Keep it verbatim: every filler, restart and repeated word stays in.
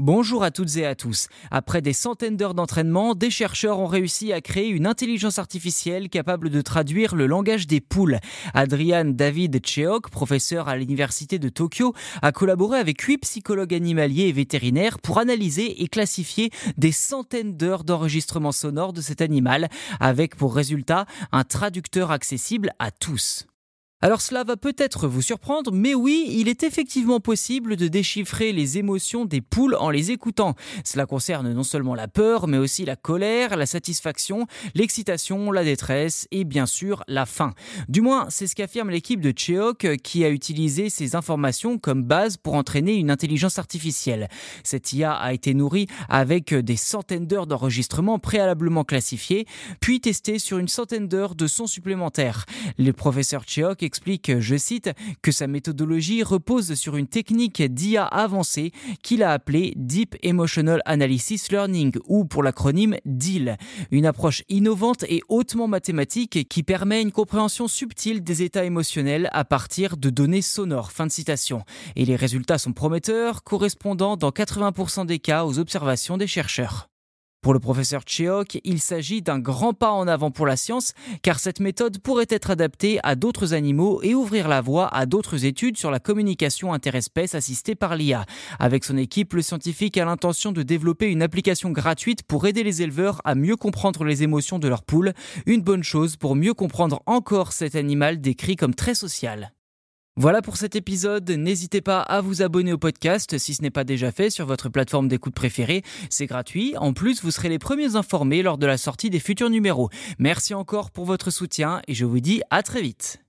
Bonjour à toutes et à tous. Après des centaines d'heures d'entraînement, des chercheurs ont réussi à créer une intelligence artificielle capable de traduire le langage des poules. Adrian David Cheok, professeur à l'université de Tokyo, a collaboré avec huit psychologues animaliers et vétérinaires pour analyser et classifier des centaines d'heures d'enregistrement sonore de cet animal, avec pour résultat un traducteur accessible à tous. Alors cela va peut-être vous surprendre, mais oui, il est effectivement possible de déchiffrer les émotions des poules en les écoutant. Cela concerne non seulement la peur, mais aussi la colère, la satisfaction, l'excitation, la détresse et bien sûr la faim. Du moins, c'est ce qu'affirme l'équipe de Cheok qui a utilisé ces informations comme base pour entraîner une intelligence artificielle. Cette I A a été nourrie avec des centaines d'heures d'enregistrement préalablement classifiées, puis testée sur une centaine d'heures de sons supplémentaires. Le professeur Cheok explique, je cite, que sa méthodologie repose sur une technique d'I A avancée qu'il a appelée Deep Emotional Analysis Learning, ou pour l'acronyme D E A L, une approche innovante et hautement mathématique qui permet une compréhension subtile des états émotionnels à partir de données sonores. Fin de citation. Et les résultats sont prometteurs, correspondant dans quatre-vingts pour cent des cas aux observations des chercheurs. Pour le professeur Cheok, il s'agit d'un grand pas en avant pour la science, car cette méthode pourrait être adaptée à d'autres animaux et ouvrir la voie à d'autres études sur la communication interespèces assistée par l'I A. Avec son équipe, le scientifique a l'intention de développer une application gratuite pour aider les éleveurs à mieux comprendre les émotions de leurs poules, une bonne chose pour mieux comprendre encore cet animal décrit comme très social. Voilà pour cet épisode, n'hésitez pas à vous abonner au podcast si ce n'est pas déjà fait sur votre plateforme d'écoute préférée, c'est gratuit, en plus vous serez les premiers informés lors de la sortie des futurs numéros. Merci encore pour votre soutien et je vous dis à très vite.